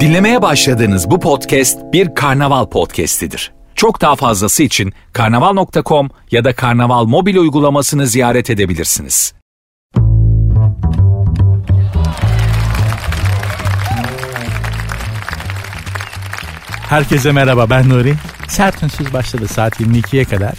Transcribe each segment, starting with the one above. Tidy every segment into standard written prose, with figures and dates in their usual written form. Dinlemeye başladığınız bu podcast bir Karnaval podcast'idir. Çok daha fazlası için karnaval.com ya da Karnaval mobil uygulamasını ziyaret edebilirsiniz. Herkese merhaba, ben Nuri. Sert Ünsüz başladı saat 22'ye kadar.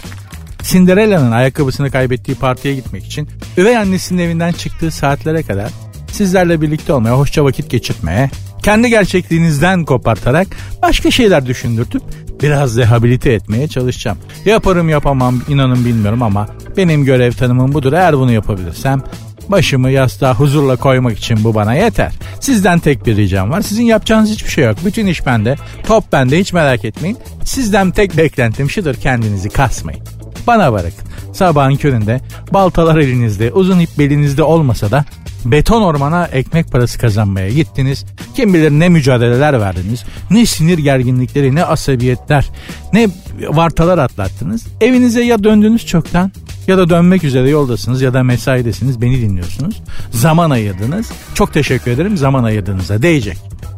Cinderella'nın ayakkabısını kaybettiği partiye gitmek için üvey annesinin evinden çıktığı saatlere kadar sizlerle birlikte olmaya, hoşça vakit geçirmeye, kendi gerçekliğinizden kopartarak başka şeyler düşündürtüp biraz rehabilite etmeye çalışacağım. Yaparım yapamam inanın bilmiyorum ama benim görev tanımım budur. Eğer bunu yapabilirsem başımı yastığa huzurla koymak için bu bana yeter. Sizden tek bir ricam var. Sizin yapacağınız hiçbir şey yok. Bütün iş bende, top bende, hiç merak etmeyin. Sizden tek beklentim şudur: kendinizi kasmayın. Bana bırakın. Sabahın köründe baltalar elinizde, uzun ip belinizde olmasa da beton ormana ekmek parası kazanmaya gittiniz. Kim bilir ne mücadeleler verdiniz, ne sinir gerginlikleri, ne asabiyetler, ne vartalar atlattınız. Evinize ya döndünüz çoktan ya da dönmek üzere yoldasınız ya da mesaidesiniz, beni dinliyorsunuz. Zaman ayırdınız. Çok teşekkür ederim, zaman ayırdığınıza değecek.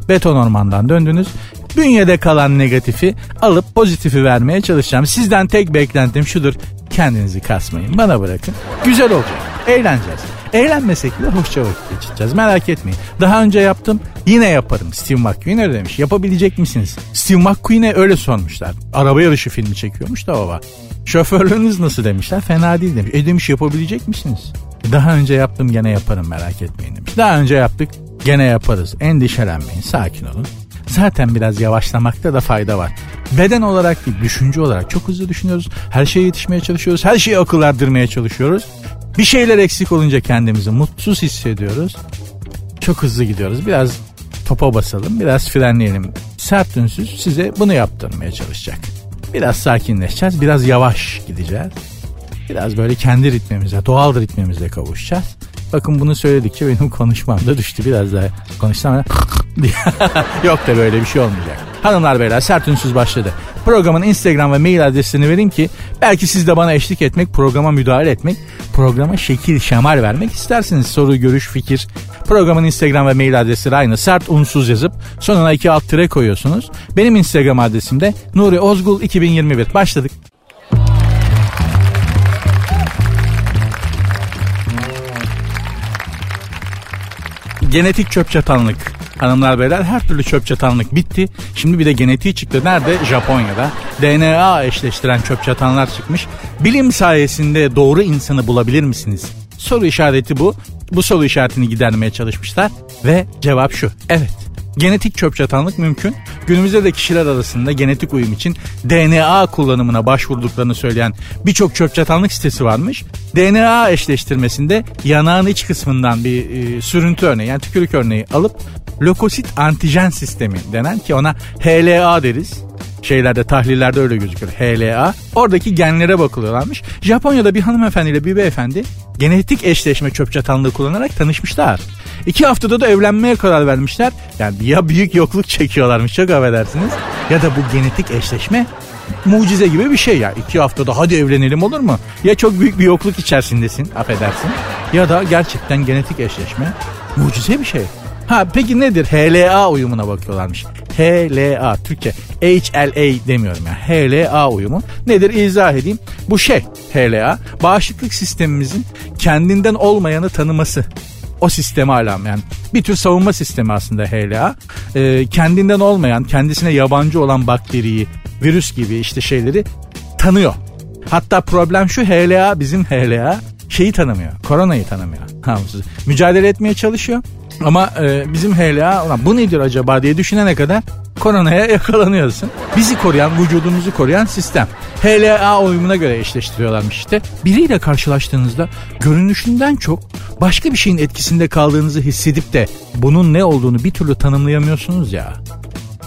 Beton ormandan döndünüz. Bünyede kalan negatifi alıp pozitifi vermeye çalışacağım. Sizden tek beklentim şudur: kendinizi kasmayın. Bana bırakın. Güzel olacak. Eğleneceğiz. Eğlenmesek bile hoşça vakit geçireceğiz. Merak etmeyin. Daha önce yaptım, yine yaparım. Steve McQueen öyle demiş. Yapabilecek misiniz? Steve McQueen'e öyle sormuşlar. Araba yarışı filmi çekiyormuş da baba. Şoförlüğünüz nasıl demişler. Fena değil demiş. Demiş yapabilecek misiniz? Daha önce yaptım, gene yaparım, merak etmeyin demiş. Daha önce yaptık, gene yaparız. Endişelenmeyin, sakin olun. Zaten biraz yavaşlamakta da fayda var. Beden olarak değil, düşünce olarak çok hızlı düşünüyoruz. Her şeye yetişmeye çalışıyoruz. Her şeye akıl erdirmeye çalışıyoruz. Bir şeyler eksik olunca kendimizi mutsuz hissediyoruz. Çok hızlı gidiyoruz. Biraz topa basalım, biraz frenleyelim. Sert Ünsüz size bunu yaptırmaya çalışacak. Biraz sakinleşeceğiz, biraz yavaş gideceğiz. Biraz böyle kendi ritmimize, doğal ritmimize kavuşacağız. Bakın bunu söyledikçe benim konuşmam da düştü. Biraz daha konuşsam da yok da böyle bir şey olmayacak. Hanımlar beyler, Sert Ünsüz başladı. Programın Instagram ve mail adresini vereyim ki belki siz de bana eşlik etmek, programa müdahale etmek, programa şekil şemal vermek istersiniz. Soru, görüş, fikir. Programın Instagram ve mail adresi aynı. Sert Ünsüz yazıp sonuna 2 alt tire koyuyorsunuz. Benim Instagram adresim de Nuri Ozgul 2021. Başladık. Genetik çöp çatanlık. Hanımlar beyler, her türlü çöp çatanlık bitti. Şimdi bir de genetiği çıktı. Nerede? Japonya'da. DNA eşleştiren çöp çatanlar çıkmış. Bilim sayesinde doğru insanı bulabilir misiniz? Soru işareti bu. Bu soru işaretini gidermeye çalışmışlar. Ve cevap şu: evet. Genetik çöp çatanlık mümkün. Günümüzde de kişiler arasında genetik uyum için DNA kullanımına başvurduklarını söyleyen birçok çöp çatanlık sitesi varmış. DNA eşleştirmesinde yanağın iç kısmından bir sürüntü örneği, yani tükürük örneği alıp Lökosit Antijen Sistemi denen, ki ona HLA deriz. Şeylerde, tahlillerde öyle gözüküyor. HLA. Oradaki genlere bakılıyorlarmış. Japonya'da bir hanımefendiyle bir beyefendi genetik eşleşme çöp çatanlığı kullanarak tanışmışlar. 2 haftada da evlenmeye karar vermişler. Yani ya büyük yokluk çekiyorlarmış, çok affedersiniz, ya da bu genetik eşleşme mucize gibi bir şey ya. 2 haftada hadi evlenelim olur mu? Ya çok büyük bir yokluk içerisindesin, affedersin, ya da gerçekten genetik eşleşme mucize bir şey. Ha peki nedir? HLA uyumuna bakıyorlarmış. HLA, Türkçe HLA demiyorum ya. HLA uyumu nedir? İzah edeyim. Bu şey, HLA, bağışıklık sistemimizin kendinden olmayanı tanıması. O sisteme alam, yani bir tür savunma sistemi aslında HLA. Kendinden olmayan, kendisine yabancı olan bakteriyi, virüs gibi işte şeyleri tanıyor. Hatta problem şu: HLA, bizim HLA şeyi tanımıyor. Koronayı tanımıyor. Mücadele etmeye çalışıyor. Ama bizim HLA, ulan bu nedir acaba diye düşünene kadar koronaya yakalanıyorsun. Bizi koruyan, vücudumuzu koruyan sistem. HLA uyumuna göre eşleştiriyorlarmış işte. Biriyle karşılaştığınızda görünüşünden çok başka bir şeyin etkisinde kaldığınızı hissedip de bunun ne olduğunu bir türlü tanımlayamıyorsunuz ya.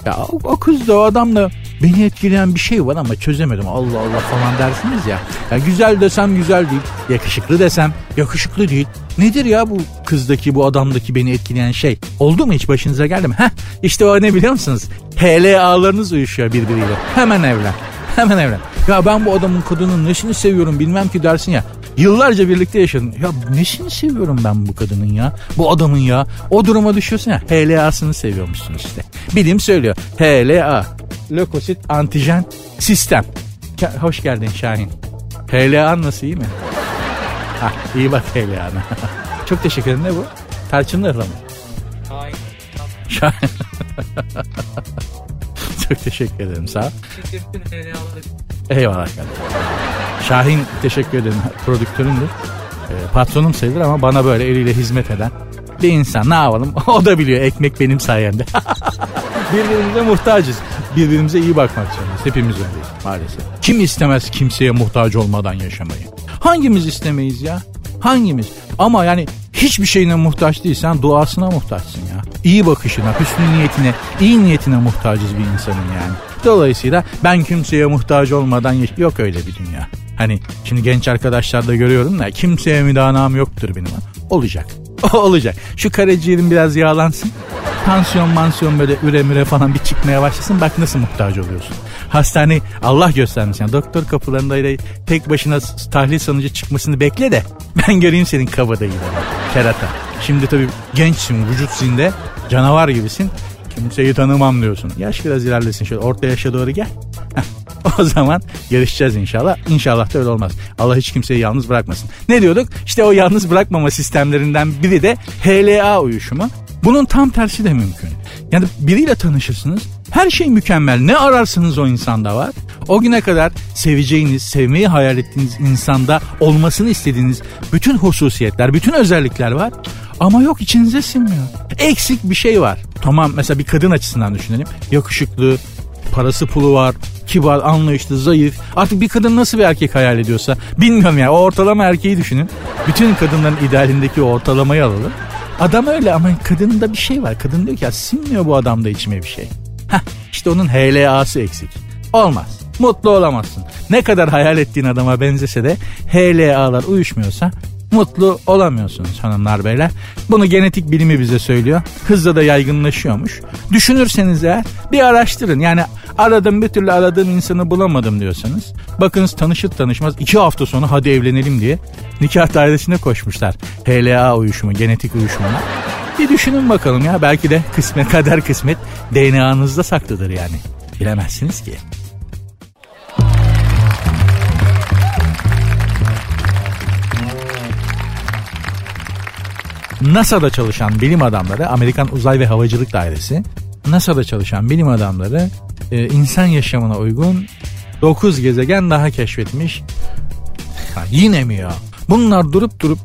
Ya o kız da o adam da beni etkileyen bir şey var ama çözemedim, Allah Allah falan dersiniz ya. Ya güzel desem güzel değil, yakışıklı desem yakışıklı değil. Nedir ya bu kızdaki, bu adamdaki beni etkileyen şey? Oldu mu hiç, başınıza geldi mi? Heh, işte o ne biliyor musunuz? HLA'larınız uyuşuyor birbiriyle. Hemen evlen. Ya ben bu adamın kadının neşini seviyorum bilmem ki dersin ya. Yıllarca birlikte yaşadın. Ya neşini seviyorum ben bu kadının ya. Bu adamın ya. O duruma düşüyorsun ya. HLA'sını seviyormuşsun işte. Bilim söylüyor. HLA. Lökosit Antijen Sistem. Hoş geldin Şahin. HLA'n nasıl, iyi mi? Ha, iyi bak HLA'na. Çok teşekkür ederim. Ne bu? Tarçınlı ıhlamur. Şahin. Çok teşekkür ederim. Sağ ol. Eyvallah kardeşim. Şahin teşekkür ederim. Prodüktörümdür. Patronum sayılır ama bana böyle eliyle hizmet eden bir insan. Ne yapalım? O da biliyor. Ekmek benim sayemde. Birbirimize muhtacız. Birbirimize iyi bakmak zorundayız. Hepimiz öyleyiz maalesef. Kim istemez kimseye muhtaç olmadan yaşamayı? Hangimiz istemeyiz ya? Hangimiz? Ama yani hiçbir şeyine muhtaç değilsen duasına muhtaçsın ya. İyi bakışına, hüsnü niyetine, iyi niyetine muhtacız bir insanın yani. Dolayısıyla ben kimseye muhtaç olmadan yok öyle bir dünya. Hani şimdi genç arkadaşlarda görüyorum da kimseye müdanam yoktur benim. Olacak. Olacak. Şu karaciğerim biraz yağlansın. Tansiyon böyle üremüre falan bir çıkmaya başlasın. Bak nasıl muhtaç oluyorsun. Hastane Allah göstermiş yani. Doktor kapılarında tek başına tahlil sonucu çıkmasını bekle de ben göreyim senin kabadayı. Kerata. Şimdi tabii gençsin, vücut zinde, canavar gibisin. Kimseyi tanımam diyorsun. Yaş biraz ilerlesin şöyle. Orta yaşa doğru gel. O zaman yarışacağız inşallah. İnşallah da öyle olmaz. Allah hiç kimseyi yalnız bırakmasın. Ne diyorduk? İşte o yalnız bırakmama sistemlerinden biri de HLA uyuşumu. Bunun tam tersi de mümkün. Yani biriyle tanışırsınız. Her şey mükemmel. Ne ararsınız o insanda var. O güne kadar seveceğiniz, sevmeyi hayal ettiğiniz insanda olmasını istediğiniz bütün hususiyetler, bütün özellikler var. Ama yok, içinize sinmiyor. Eksik bir şey var. Tamam, mesela bir kadın açısından düşünelim. Yakışıklı, parası pulu var, kibar, anlayışlı, zayıf. Artık bir kadın nasıl bir erkek hayal ediyorsa bilmiyorum yani. O ortalama erkeği düşünün. Bütün kadınların idealindeki o ortalamayı alalım. Adam öyle ama kadında bir şey var. Kadın diyor ki ya sinmiyor bu adamda içime bir şey. Heh, işte onun HLA'sı eksik. Olmaz. Mutlu olamazsın. Ne kadar hayal ettiğin adama benzese de HLA'lar uyuşmuyorsa mutlu olamıyorsunuz hanımlar beyler. Bunu genetik bilimi bize söylüyor. Hızla da yaygınlaşıyormuş. Düşünürseniz eğer bir araştırın. Yani aradım, bir türlü aradığım insanı bulamadım diyorsanız. Bakınız tanışır tanışmaz 2 hafta sonra hadi evlenelim diye nikah dairesine koşmuşlar. HLA uyuşumu, genetik uyuşumuna. Bir düşünün bakalım ya. Belki de kısmet, kader kısmet DNA'nızda saklıdır yani. Bilemezsiniz ki. NASA'da çalışan bilim adamları, Amerikan Uzay ve Havacılık Dairesi, NASA'da çalışan bilim adamları insan yaşamına uygun 9 gezegen daha keşfetmiş. Ha, yine mi ya? Bunlar durup durup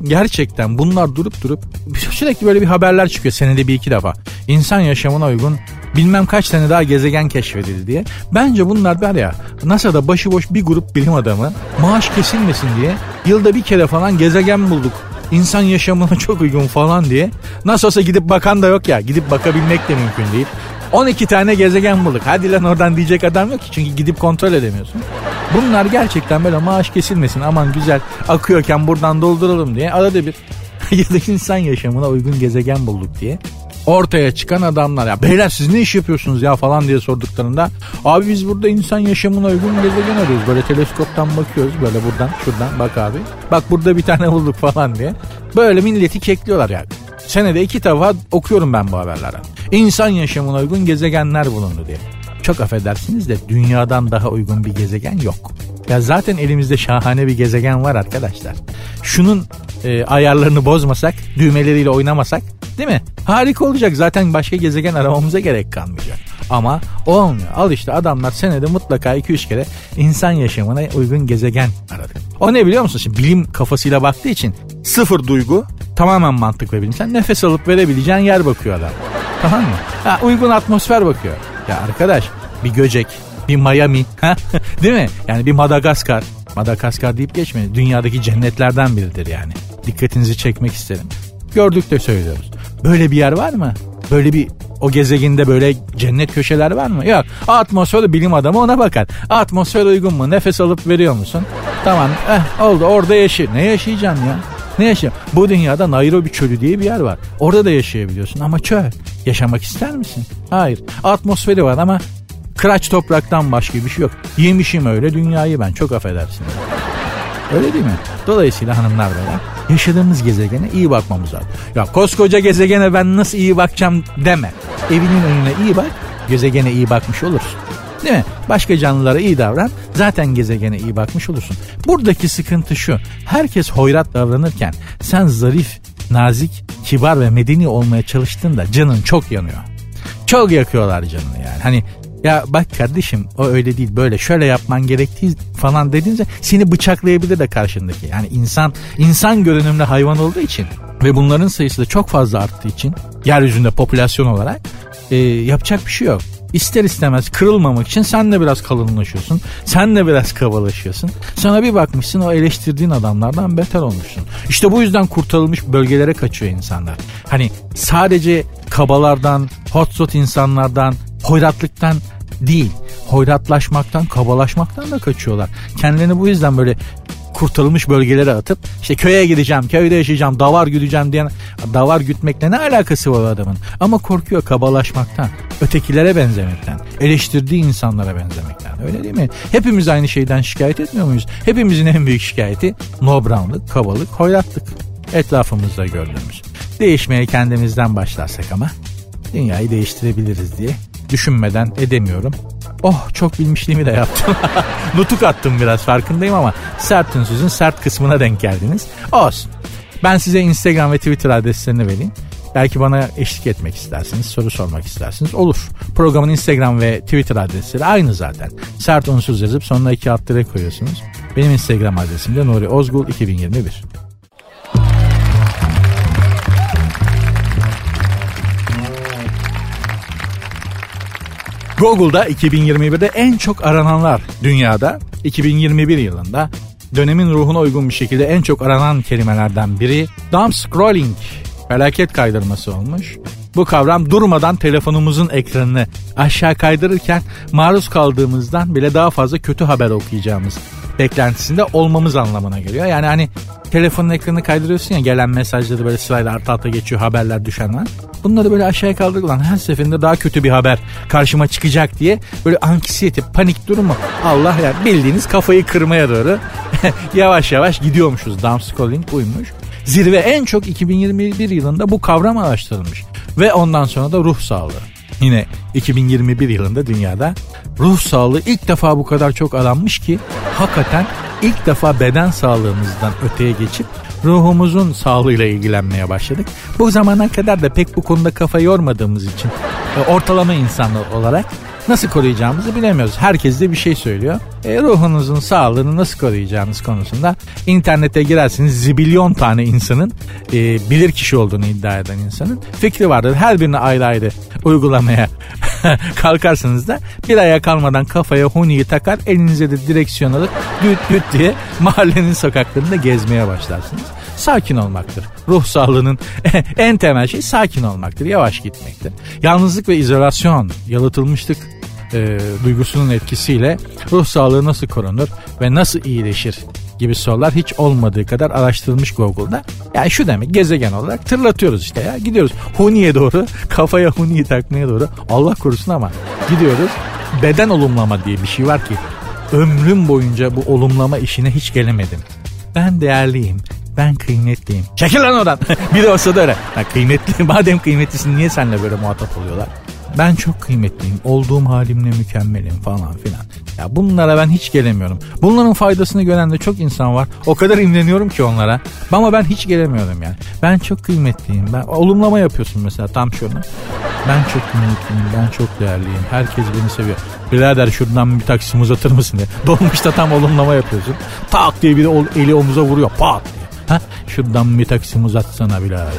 sürekli böyle bir haberler çıkıyor senede bir iki defa. İnsan yaşamına uygun bilmem kaç tane daha gezegen keşfedildi diye. Bence bunlar var ya, NASA'da başıboş bir grup bilim adamı maaş kesilmesin diye yılda bir kere falan gezegen bulduk. İnsan yaşamına çok uygun falan diye. Nasıl olsa gidip bakan da yok ya. Gidip bakabilmek de mümkün değil. 12 tane gezegen bulduk. Hadi lan oradan diyecek adam yok ki. Çünkü gidip kontrol edemiyorsun. Bunlar gerçekten böyle maaş kesilmesin, aman güzel akıyorken buradan dolduralım diye arada bir insan yaşamına uygun gezegen bulduk diye ortaya çıkan adamlar. Ya beyler siz ne iş yapıyorsunuz ya falan diye sorduklarında, abi biz burada insan yaşamına uygun gezegen arıyoruz. Böyle teleskoptan bakıyoruz, böyle buradan şuradan bak abi. Bak burada bir tane bulduk falan diye. Böyle milleti kekliyorlar yani. Senede 2 defa okuyorum ben bu haberleri. İnsan yaşamına uygun gezegenler bulundu diye. Çok affedersiniz de dünyadan daha uygun bir gezegen yok. Ya zaten elimizde şahane bir gezegen var arkadaşlar. Şunun ayarlarını bozmasak, düğmeleriyle oynamasak, değil mi? Harika olacak. Zaten başka gezegen aramamıza gerek kalmayacak. Ama olmuyor. Al işte adamlar senede mutlaka 2-3 kere insan yaşamına uygun gezegen aradı. O ne biliyor musun? Şimdi bilim kafasıyla baktığı için sıfır duygu, tamamen mantık ve bilim. Sen nefes alıp verebileceğin yer bakıyor adam. Tamam mı? Ha, uygun atmosfer bakıyor. Ya arkadaş bir Göcek, bir Miami, değil mi? Yani bir Madagaskar. Madagaskar deyip geçmeyin. Dünyadaki cennetlerden biridir yani. Dikkatinizi çekmek isterim. Gördük de söylüyoruz. Böyle bir yer var mı? Böyle bir o gezeginde böyle cennet köşeler var mı? Yok. Atmosfer, bilim adamı ona bakar. Atmosfer uygun mu? Nefes alıp veriyor musun? Tamam. Oldu. Orada yaşa. Ne yaşayacaksın ya? Ne yaşayacaksın? Bu dünyada Nairobi çölü diye bir yer var. Orada da yaşayabiliyorsun ama çöl. Yaşamak ister misin? Hayır. Atmosferi var ama Kıraç topraktan başka bir şey yok. Yemişim öyle dünyayı ben, çok affedersiniz. Öyle değil mi? Dolayısıyla hanımlar beyler, yaşadığımız gezegene iyi bakmamız lazım. Ya koskoca gezegene ben nasıl iyi bakacağım deme. Evinin önüne iyi bak, gezegene iyi bakmış olursun. Değil mi? Başka canlılara iyi davran, zaten gezegene iyi bakmış olursun. Buradaki sıkıntı şu: herkes hoyrat davranırken sen zarif, nazik, kibar ve medeni olmaya çalıştığında canın çok yanıyor. Çok yakıyorlar canını yani. Hani ya bak kardeşim o öyle değil, böyle şöyle yapman gerektiği falan dediğinizde seni bıçaklayabilir de karşındaki. Yani insan görünümlü hayvan olduğu için ve bunların sayısı da çok fazla arttığı için yeryüzünde popülasyon olarak yapacak bir şey yok. İster istemez kırılmamak için sen de biraz kalınlaşıyorsun. Sen de biraz kabalaşıyorsun. Sana bir bakmışsın o eleştirdiğin adamlardan beter olmuşsun. İşte bu yüzden kurtarılmış bölgelere kaçıyor insanlar. Hani sadece kabalardan, hotshot insanlardan, hoyratlıktan değil, hoyratlaşmaktan, kabalaşmaktan da kaçıyorlar. Kendilerini bu yüzden böyle kurtarılmış bölgelere atıp işte köye gideceğim, köyde yaşayacağım, davar güteceğim diyen, davar gütmekle ne alakası var adamın? Ama korkuyor kabalaşmaktan, ötekilere benzemekten, eleştirdiği insanlara benzemekten. Öyle değil mi? Hepimiz aynı şeyden şikayet etmiyor muyuz? Hepimizin en büyük şikayeti nobranlık, kabalık, hoyratlık. Etrafımızda gördüğümüz. Değişmeye kendimizden başlarsak ama dünyayı değiştirebiliriz diye düşünmeden edemiyorum. Oh, çok bilmişliğimi de yaptım. Nutuk attım biraz, farkındayım ama sertin sözün sert kısmına denk geldiniz. Olsun. Ben size Instagram ve Twitter adreslerini vereyim. Belki bana eşlik etmek istersiniz, soru sormak istersiniz. Olur. Programın Instagram ve Twitter adresleri aynı zaten. Sert unsuz yazıp sonuna 2 @ koyuyorsunuz. Benim Instagram adresim de Nuri Ozgul 2021. Google'da 2021'de en çok arananlar dünyada 2021 yılında dönemin ruhuna uygun bir şekilde en çok aranan kelimelerden biri doomscrolling, felaket kaydırması olmuş. Bu kavram durmadan telefonumuzun ekranını aşağı kaydırırken maruz kaldığımızdan bile daha fazla kötü haber okuyacağımız beklentisinde olmamız anlamına geliyor. Yani hani telefonun ekranını kaydırıyorsun ya, gelen mesajları böyle sırayla arta arta geçiyor, haberler düşenler. Bunları böyle aşağıya kaldırılan her seferinde daha kötü bir haber karşıma çıkacak diye böyle anksiyete, panik durumu. Allah ya, bildiğiniz kafayı kırmaya doğru yavaş yavaş gidiyormuşuz. Doomscrolling buymuş. Zirve en çok 2021 yılında bu kavram araştırılmış. Ve ondan sonra da ruh sağlığı. Yine 2021 yılında dünyada ruh sağlığı ilk defa bu kadar çok aranmış ki hakikaten ilk defa beden sağlığımızdan öteye geçip ruhumuzun sağlığıyla ilgilenmeye başladık. Bu zamana kadar da pek bu konuda kafa yormadığımız için ortalama insanlar olarak nasıl koruyacağımızı bilemiyoruz. Herkes de bir şey söylüyor. Ruhunuzun sağlığını nasıl koruyacağınız konusunda internete girersiniz, zibilyon tane insanın bilirkişi olduğunu iddia eden insanın fikri vardır. Her birini ayrı ayrı uygulamaya kalkarsanız da bir aya kalmadan kafaya huniyi takar, elinize de direksiyon alır, düt düt diye mahallenin sokaklarında gezmeye başlarsınız. Sakin olmaktır. Ruh sağlığının en temel şey sakin olmaktır, yavaş gitmektir. Yalnızlık ve izolasyon, yalıtılmışlık duygusunun etkisiyle ruh sağlığı nasıl korunur ve nasıl iyileşir gibi sorular hiç olmadığı kadar araştırılmış Google'da. Yani şu demek, gezegen olarak tırlatıyoruz işte ya. Gidiyoruz huniye doğru, kafaya huniyi takmaya doğru. Allah korusun ama gidiyoruz. Beden olumlama diye bir şey var ki ömrüm boyunca bu olumlama işine hiç gelemedim. Ben değerliyim. Ben kıymetliyim. Çekil lan oradan. Bir de olsa da öyle. Ben kıymetliyim. Madem kıymetlisin niye seninle böyle muhatap oluyorlar? Ben çok kıymetliyim. Olduğum halimle mükemmelim falan filan. Ya bunlara ben hiç gelemiyorum. Bunların faydasını gören de çok insan var. O kadar imreniyorum ki onlara. Ama ben hiç gelemiyorum yani. Ben çok kıymetliyim. Ben olumlama yapıyorsun mesela tam şunu. Ben çok kıymetliyim. Ben çok değerliyim. Herkes beni seviyor. Birader şuradan bir taksimi uzatır mısın diye. Dolmuşta tam olumlama yapıyorsun. Tak diye biri eli omuza vuruyor. Pat. Ha? Şuradan bir taksimi uzatsana birader.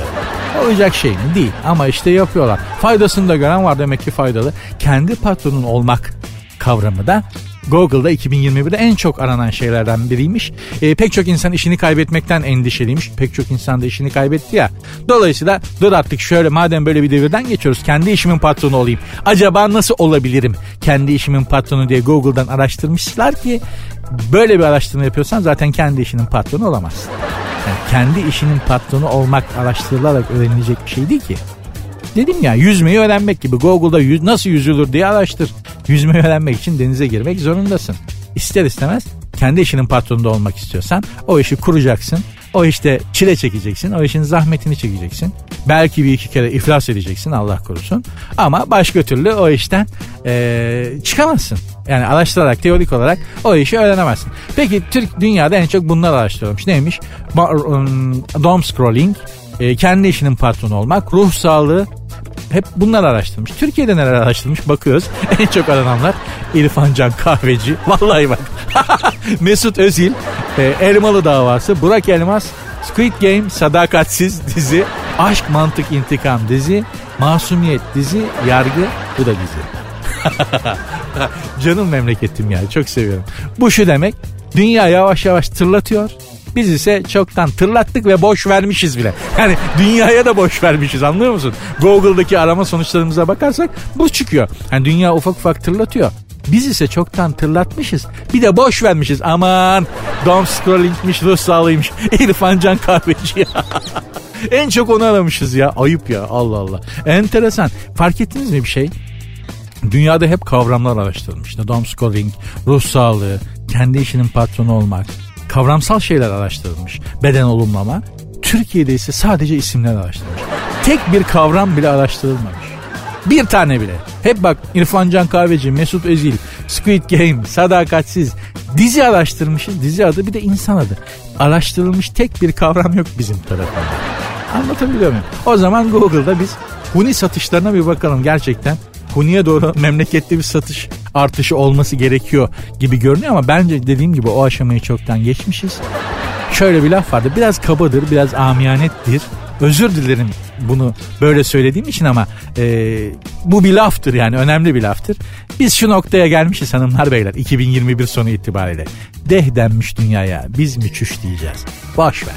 Olacak şey mi? Değil. Ama işte yapıyorlar. Faydasını da gören var, demek ki faydalı. Kendi patronun olmak kavramı da Google'da 2021'de en çok aranan şeylerden biriymiş. Pek çok insan işini kaybetmekten endişeliymiş. Pek çok insan da işini kaybetti ya. Dolayısıyla dur artık şöyle, madem böyle bir devirden geçiyoruz, kendi işimin patronu olayım. Acaba nasıl olabilirim kendi işimin patronu diye Google'dan araştırmışlar ki böyle bir araştırma yapıyorsan zaten kendi işinin patronu olamazsın. Yani kendi işinin patronu olmak araştırılarak öğrenilecek bir şey değil ki. Dedim ya, yüzmeyi öğrenmek gibi. Google'da nasıl yüzülür diye araştır. yüzmeyi öğrenmek için denize girmek zorundasın. İster istemez kendi işinin patronunda olmak istiyorsan o işi kuracaksın. O işte çile çekeceksin. O işin zahmetini çekeceksin. Belki bir iki kere iflas edeceksin, Allah korusun. Ama başka türlü o işten çıkamazsın. Yani araştırarak, teorik olarak o işi öğrenemezsin. Peki dünyada en çok bunlar araştırılmış. Neymiş? Dom scrolling, kendi işinin patronu olmak, ruh sağlığı. Hep bunlar araştırılmış. Türkiye'de neler araştırılmış bakıyoruz. En çok arananlar İrfan Can Kahveci. Vallahi bak. Mesut Özil, Elmalı davası, Burak Elmas, Squid Game, Sadakatsiz dizi, Aşk, Mantık, İntikam dizi, Masumiyet dizi, Yargı, bu da dizi. Canım memleketim ya, çok seviyorum. Bu şu demek, dünya yavaş yavaş tırlatıyor. Biz ise çoktan tırlattık ve boş vermişiz bile. Yani dünyaya da boş vermişiz, anlıyor musun? Google'daki arama sonuçlarımıza bakarsak bu çıkıyor. Yani dünya ufak ufak tırlatıyor. Biz ise çoktan tırlatmışız. Bir de boş vermişiz. Aman dom scrollingmiş, ruh sağlıymış. İrfan Can Kahveci ya. En çok onu aramışız ya. Ayıp ya, Allah Allah. Enteresan. Fark ettiniz mi bir şey? Dünyada hep kavramlar araştırılmış. İşte dom scrolling, ruh sağlığı, kendi işinin patronu olmak. Kavramsal şeyler araştırılmış. Beden olumlama. Türkiye'de ise sadece isimler araştırılmış. Tek bir kavram bile araştırılmamış. Bir tane bile. Hep bak, İrfan Can Kahveci, Mesut Özil, Squid Game, Sadakatsiz. Dizi araştırmışız. Dizi adı, bir de insan adı. Araştırılmış tek bir kavram yok bizim tarafından. Anlatabiliyor muyum? O zaman Google'da biz huni satışlarına bir bakalım. Gerçekten huniye doğru memlekette bir satış artışı olması gerekiyor gibi görünüyor ama bence dediğim gibi o aşamayı çoktan geçmişiz. Şöyle bir laf vardı. Biraz kabadır, biraz amiyanettir. Özür dilerim bunu böyle söylediğim için ama bu bir laftır, yani önemli bir laftır. Biz şu noktaya gelmişiz hanımlar beyler, 2021 sonu itibariyle. Deh denmiş dünyaya, biz müçüş diyeceğiz. Boş ver.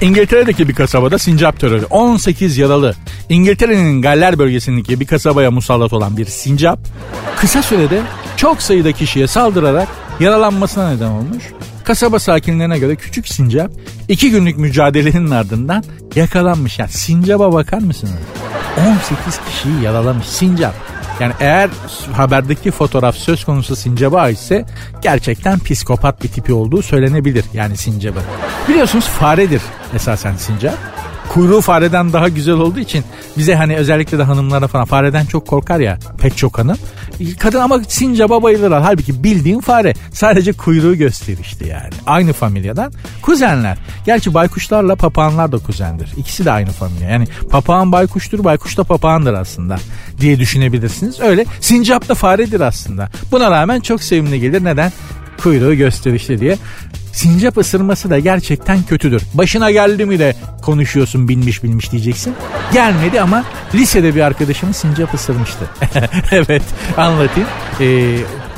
İngiltere'deki bir kasabada sincap terörü. 18 yaralı. İngiltere'nin Galler bölgesindeki bir kasabaya musallat olan bir sincap kısa sürede çok sayıda kişiye saldırarak yaralanmasına neden olmuş. Kasaba sakinlerine göre küçük sincap 2 günlük mücadelenin ardından yakalanmış. Yani sincaba bakar mısınız? 18 kişiyi yaralamış sincap. Yani eğer haberdeki fotoğraf söz konusu sincaba aitse gerçekten psikopat bir tipi olduğu söylenebilir. Yani sincaba. Biliyorsunuz faredir esasen sincap. Kuyruğu fareden daha güzel olduğu için bize, hani özellikle de hanımlara falan, fareden çok korkar ya pek çok hanım. Kadın ama sincaba bayılırlar. Halbuki bildiğin fare, sadece kuyruğu gösterişti yani. Aynı familyadan kuzenler. Gerçi baykuşlarla papağanlar da kuzendir. İkisi de aynı familya. Yani papağan baykuştur, baykuş da papağandır aslında diye düşünebilirsiniz. Öyle sincap da faredir aslında. Buna rağmen çok sevimli gelir. Neden? Kuyruğu gösterişli diye. Sincap ısırması da gerçekten kötüdür. Başına geldi mi de konuşuyorsun, bilmiş bilmiş diyeceksin. Gelmedi ama lisede bir arkadaşımı sincap ısırmıştı. Evet, anlatayım.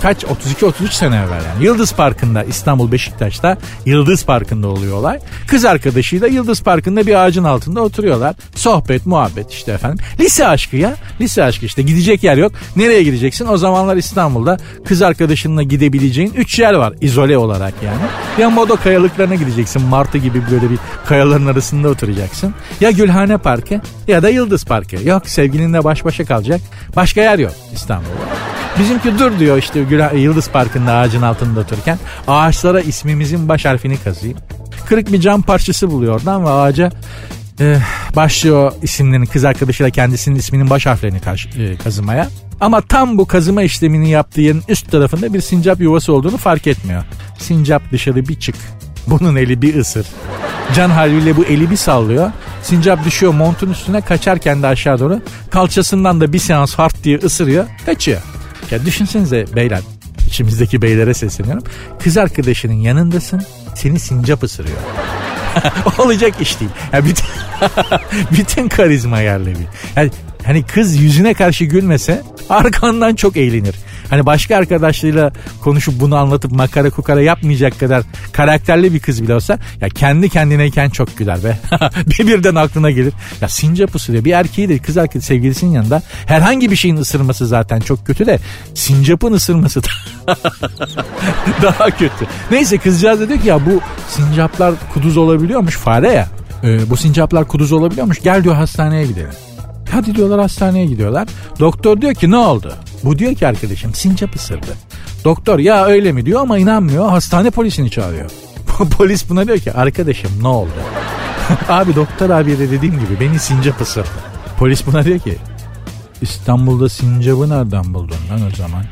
32-33 sene evvel yani. Yıldız Parkı'nda, İstanbul Beşiktaş'ta Yıldız Parkı'nda oluyor olay. Kız arkadaşıyla Yıldız Parkı'nda bir ağacın altında oturuyorlar. Sohbet, muhabbet işte efendim. Lise aşkı ya. Lise aşkı işte. Gidecek yer yok. Nereye gideceksin? O zamanlar İstanbul'da kız arkadaşınla gidebileceğin 3 yer var. İzole olarak yani. Ya Moda kayalıklarına gideceksin. Martı gibi böyle bir kayaların arasında oturacaksın. Ya Gülhane Parkı ya da Yıldız Parkı. Yok, sevgilinle baş başa kalacak. Başka yer yok İstanbul'da. Bizimki dur diyor işte Yıldız Parkı'nda ağacın altında otururken, ağaçlara ismimizin baş harfini kazıyım. Kırık bir cam parçası buluyor oradan ve ağaca başlıyor isimlerin, kız arkadaşıyla kendisinin isminin baş harflerini kazımaya. Ama tam bu kazıma işlemini yaptığı yerin üst tarafında bir sincap yuvası olduğunu fark etmiyor. Sincap dışarı bir çık, bunun eli bir ısır. Can havliyle bu eli bir sallıyor. Sincap düşüyor montun üstüne, kaçarken de aşağı doğru kalçasından da bir seans hart diye ısırıyor, kaçıyor. Ya düşünsenize beyler, içimizdeki beylere sesleniyorum. Kız arkadaşının yanındasın, seni sincap ısırıyor. Olacak iş değil. Yani bütün karizma yerle bir. Yani, hani kız yüzüne karşı gülmese arkandan çok eğlenir. Hani başka arkadaşlarıyla konuşup bunu anlatıp makara kukara yapmayacak kadar karakterli bir kız bile olsa ya kendi kendineyken çok güler be. Birden aklına gelir. Ya sincap ısırıyor. Bir erkeği de kız arkadaşı sevgilisinin yanında herhangi bir şeyin ısırması zaten çok kötü de sincapın ısırması da daha kötü. Neyse kızcağız da diyor ki ya bu sincaplar kuduz olabiliyormuş, fare ya. Bu sincaplar kuduz olabiliyormuş. Gel diyor, hastaneye gidelim. Hadi diyorlar, hastaneye gidiyorlar. Doktor diyor ki ne oldu? Bu diyor ki arkadaşım sincap ısırdı. Doktor ya öyle mi diyor ama inanmıyor. Hastane polisini çağırıyor. Polis buna diyor ki arkadaşım ne oldu? Abi doktor abiye de dediğim gibi beni sincap ısırdı. Polis buna diyor ki İstanbul'da sincabı nereden buldun lan o zaman?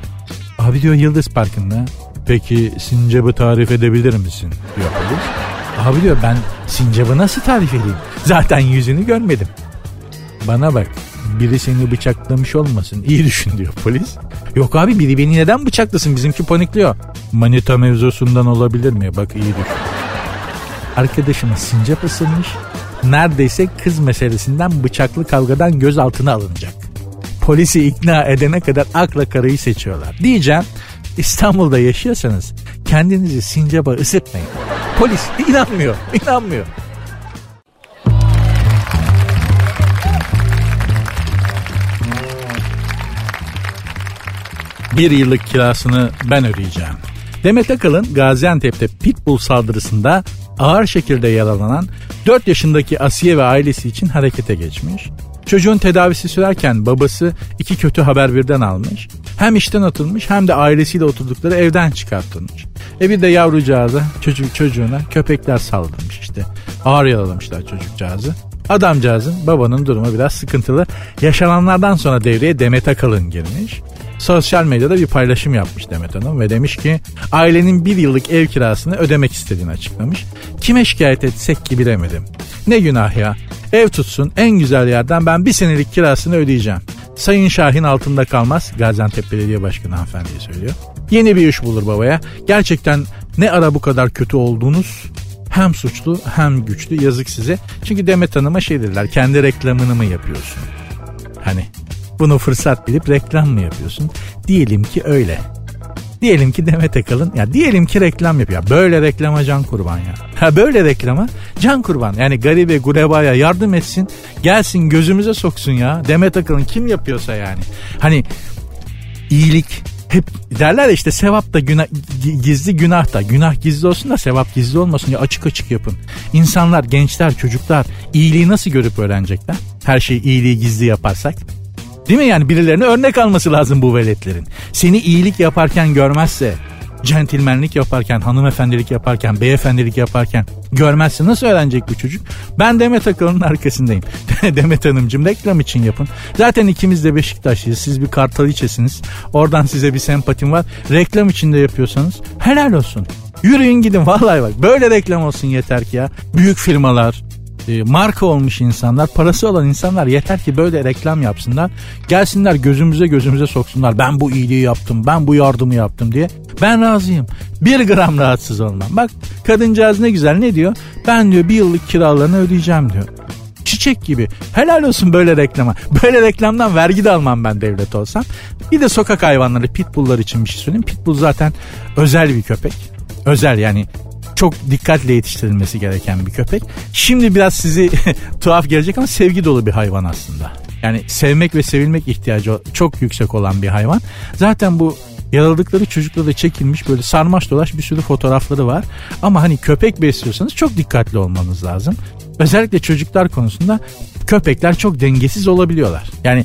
Abi diyor Yıldız Parkı'nda. Peki sincabı tarif edebilir misin? Diyor polis. Abi diyor ben sincabı nasıl tarif edeyim? Zaten yüzünü görmedim. Bana bak, biri seni bıçaklamış olmasın, iyi düşün diyor polis. Yok abi, biri beni neden bıçaklasın, bizimki panikliyor. Manita mevzusundan olabilir mi? Bak iyi düşün. Arkadaşıma sincap ısırmış, neredeyse kız meselesinden, bıçaklı kavgadan gözaltına alınacak. Polisi ikna edene kadar akla karıyı seçiyorlar. Diyeceğim, İstanbul'da yaşıyorsanız kendinizi sincaba ısıtmayın. Polis inanmıyor. Bir yıllık kirasını ben ödeyeceğim. Demet Akalın Gaziantep'te pitbull saldırısında ağır şekilde yaralanan 4 yaşındaki Asiye ve ailesi için harekete geçmiş. Çocuğun tedavisi sürerken babası 2 kötü haber birden almış. Hem işten atılmış hem de ailesiyle oturdukları evden çıkartılmış. Bir de yavrucağıza, çocuğuna köpekler saldırmış işte. Ağır yaralamışlar çocukcağızı. Adamcağızın, babanın durumu biraz sıkıntılı. Yaşananlardan sonra devreye Demet Akalın girmiş. Sosyal medyada bir paylaşım yapmış Demet Hanım ve demiş ki ailenin 1 yıllık ev kirasını ödemek istediğini açıklamış. Kime şikayet etsek ki bilemedim. Ne günah ya. Ev tutsun, en güzel yerden ben 1 senelik kirasını ödeyeceğim. Sayın Şahin altında kalmaz, Gaziantep Belediye Başkanı hanımefendiye söylüyor. Yeni bir iş bulur babaya. Gerçekten ne ara bu kadar kötü oldunuz? Hem suçlu hem güçlü, yazık size. Çünkü Demet Hanım'a şey dediler, kendi reklamını mı yapıyorsun? Hani bunu fırsat bilip reklam mı yapıyorsun? Diyelim ki öyle. Diyelim ki Demet Akalın, ya diyelim ki reklam yapıyor. Böyle reklama can kurban ya. Böyle reklama can kurban. Yani garibe gurebaya yardım etsin, gelsin gözümüze soksun ya. Demet Akalın kim yapıyorsa yani. Hani iyilik hep derler işte, sevap da günah, gizli günah da. Günah gizli olsun da sevap gizli olmasın ya, açık açık yapın. İnsanlar, gençler, çocuklar iyiliği nasıl görüp öğrenecekler? Her şeyi, iyiliği gizli yaparsak. Değil mi yani, birilerine örnek alması lazım bu veletlerin. Seni iyilik yaparken görmezse, centilmenlik yaparken, hanımefendilik yaparken, beyefendilik yaparken görmezse nasıl öğrenecek bu çocuk? Ben Demet Akalın'ın arkasındayım. Demet Hanımcığım, reklam için yapın. Zaten ikimiz de Beşiktaşlıyız. Siz bir Kartalıçesiniz. Oradan size bir sempatim var. Reklam için de yapıyorsanız helal olsun. Yürüyün gidin vallahi bak. Böyle reklam olsun yeter ki ya. Büyük firmalar, marka olmuş insanlar, parası olan insanlar yeter ki böyle reklam yapsınlar. Gelsinler gözümüze soksunlar. Ben bu iyiliği yaptım, ben bu yardımı yaptım diye. Ben razıyım. 1 gram rahatsız olmam. Bak kadıncağız ne güzel ne diyor? Ben diyor 1 yıllık kiralarını ödeyeceğim diyor. Çiçek gibi. Helal olsun böyle reklama. Böyle reklamdan vergi de almam ben devlet olsam. Bir de sokak hayvanları, pitbulllar için bir şey söyleyeyim. Pitbull zaten özel bir köpek. Özel yani. Çok dikkatle yetiştirilmesi gereken bir köpek. Şimdi biraz sizi tuhaf gelecek ama sevgi dolu bir hayvan aslında. Yani sevmek ve sevilmek ihtiyacı çok yüksek olan bir hayvan. Zaten bu yaraladıkları çocukla da çekilmiş böyle sarmaş dolaş bir sürü fotoğrafları var. Ama hani köpek besliyorsanız çok dikkatli olmanız lazım. Özellikle çocuklar konusunda köpekler çok dengesiz olabiliyorlar. Yani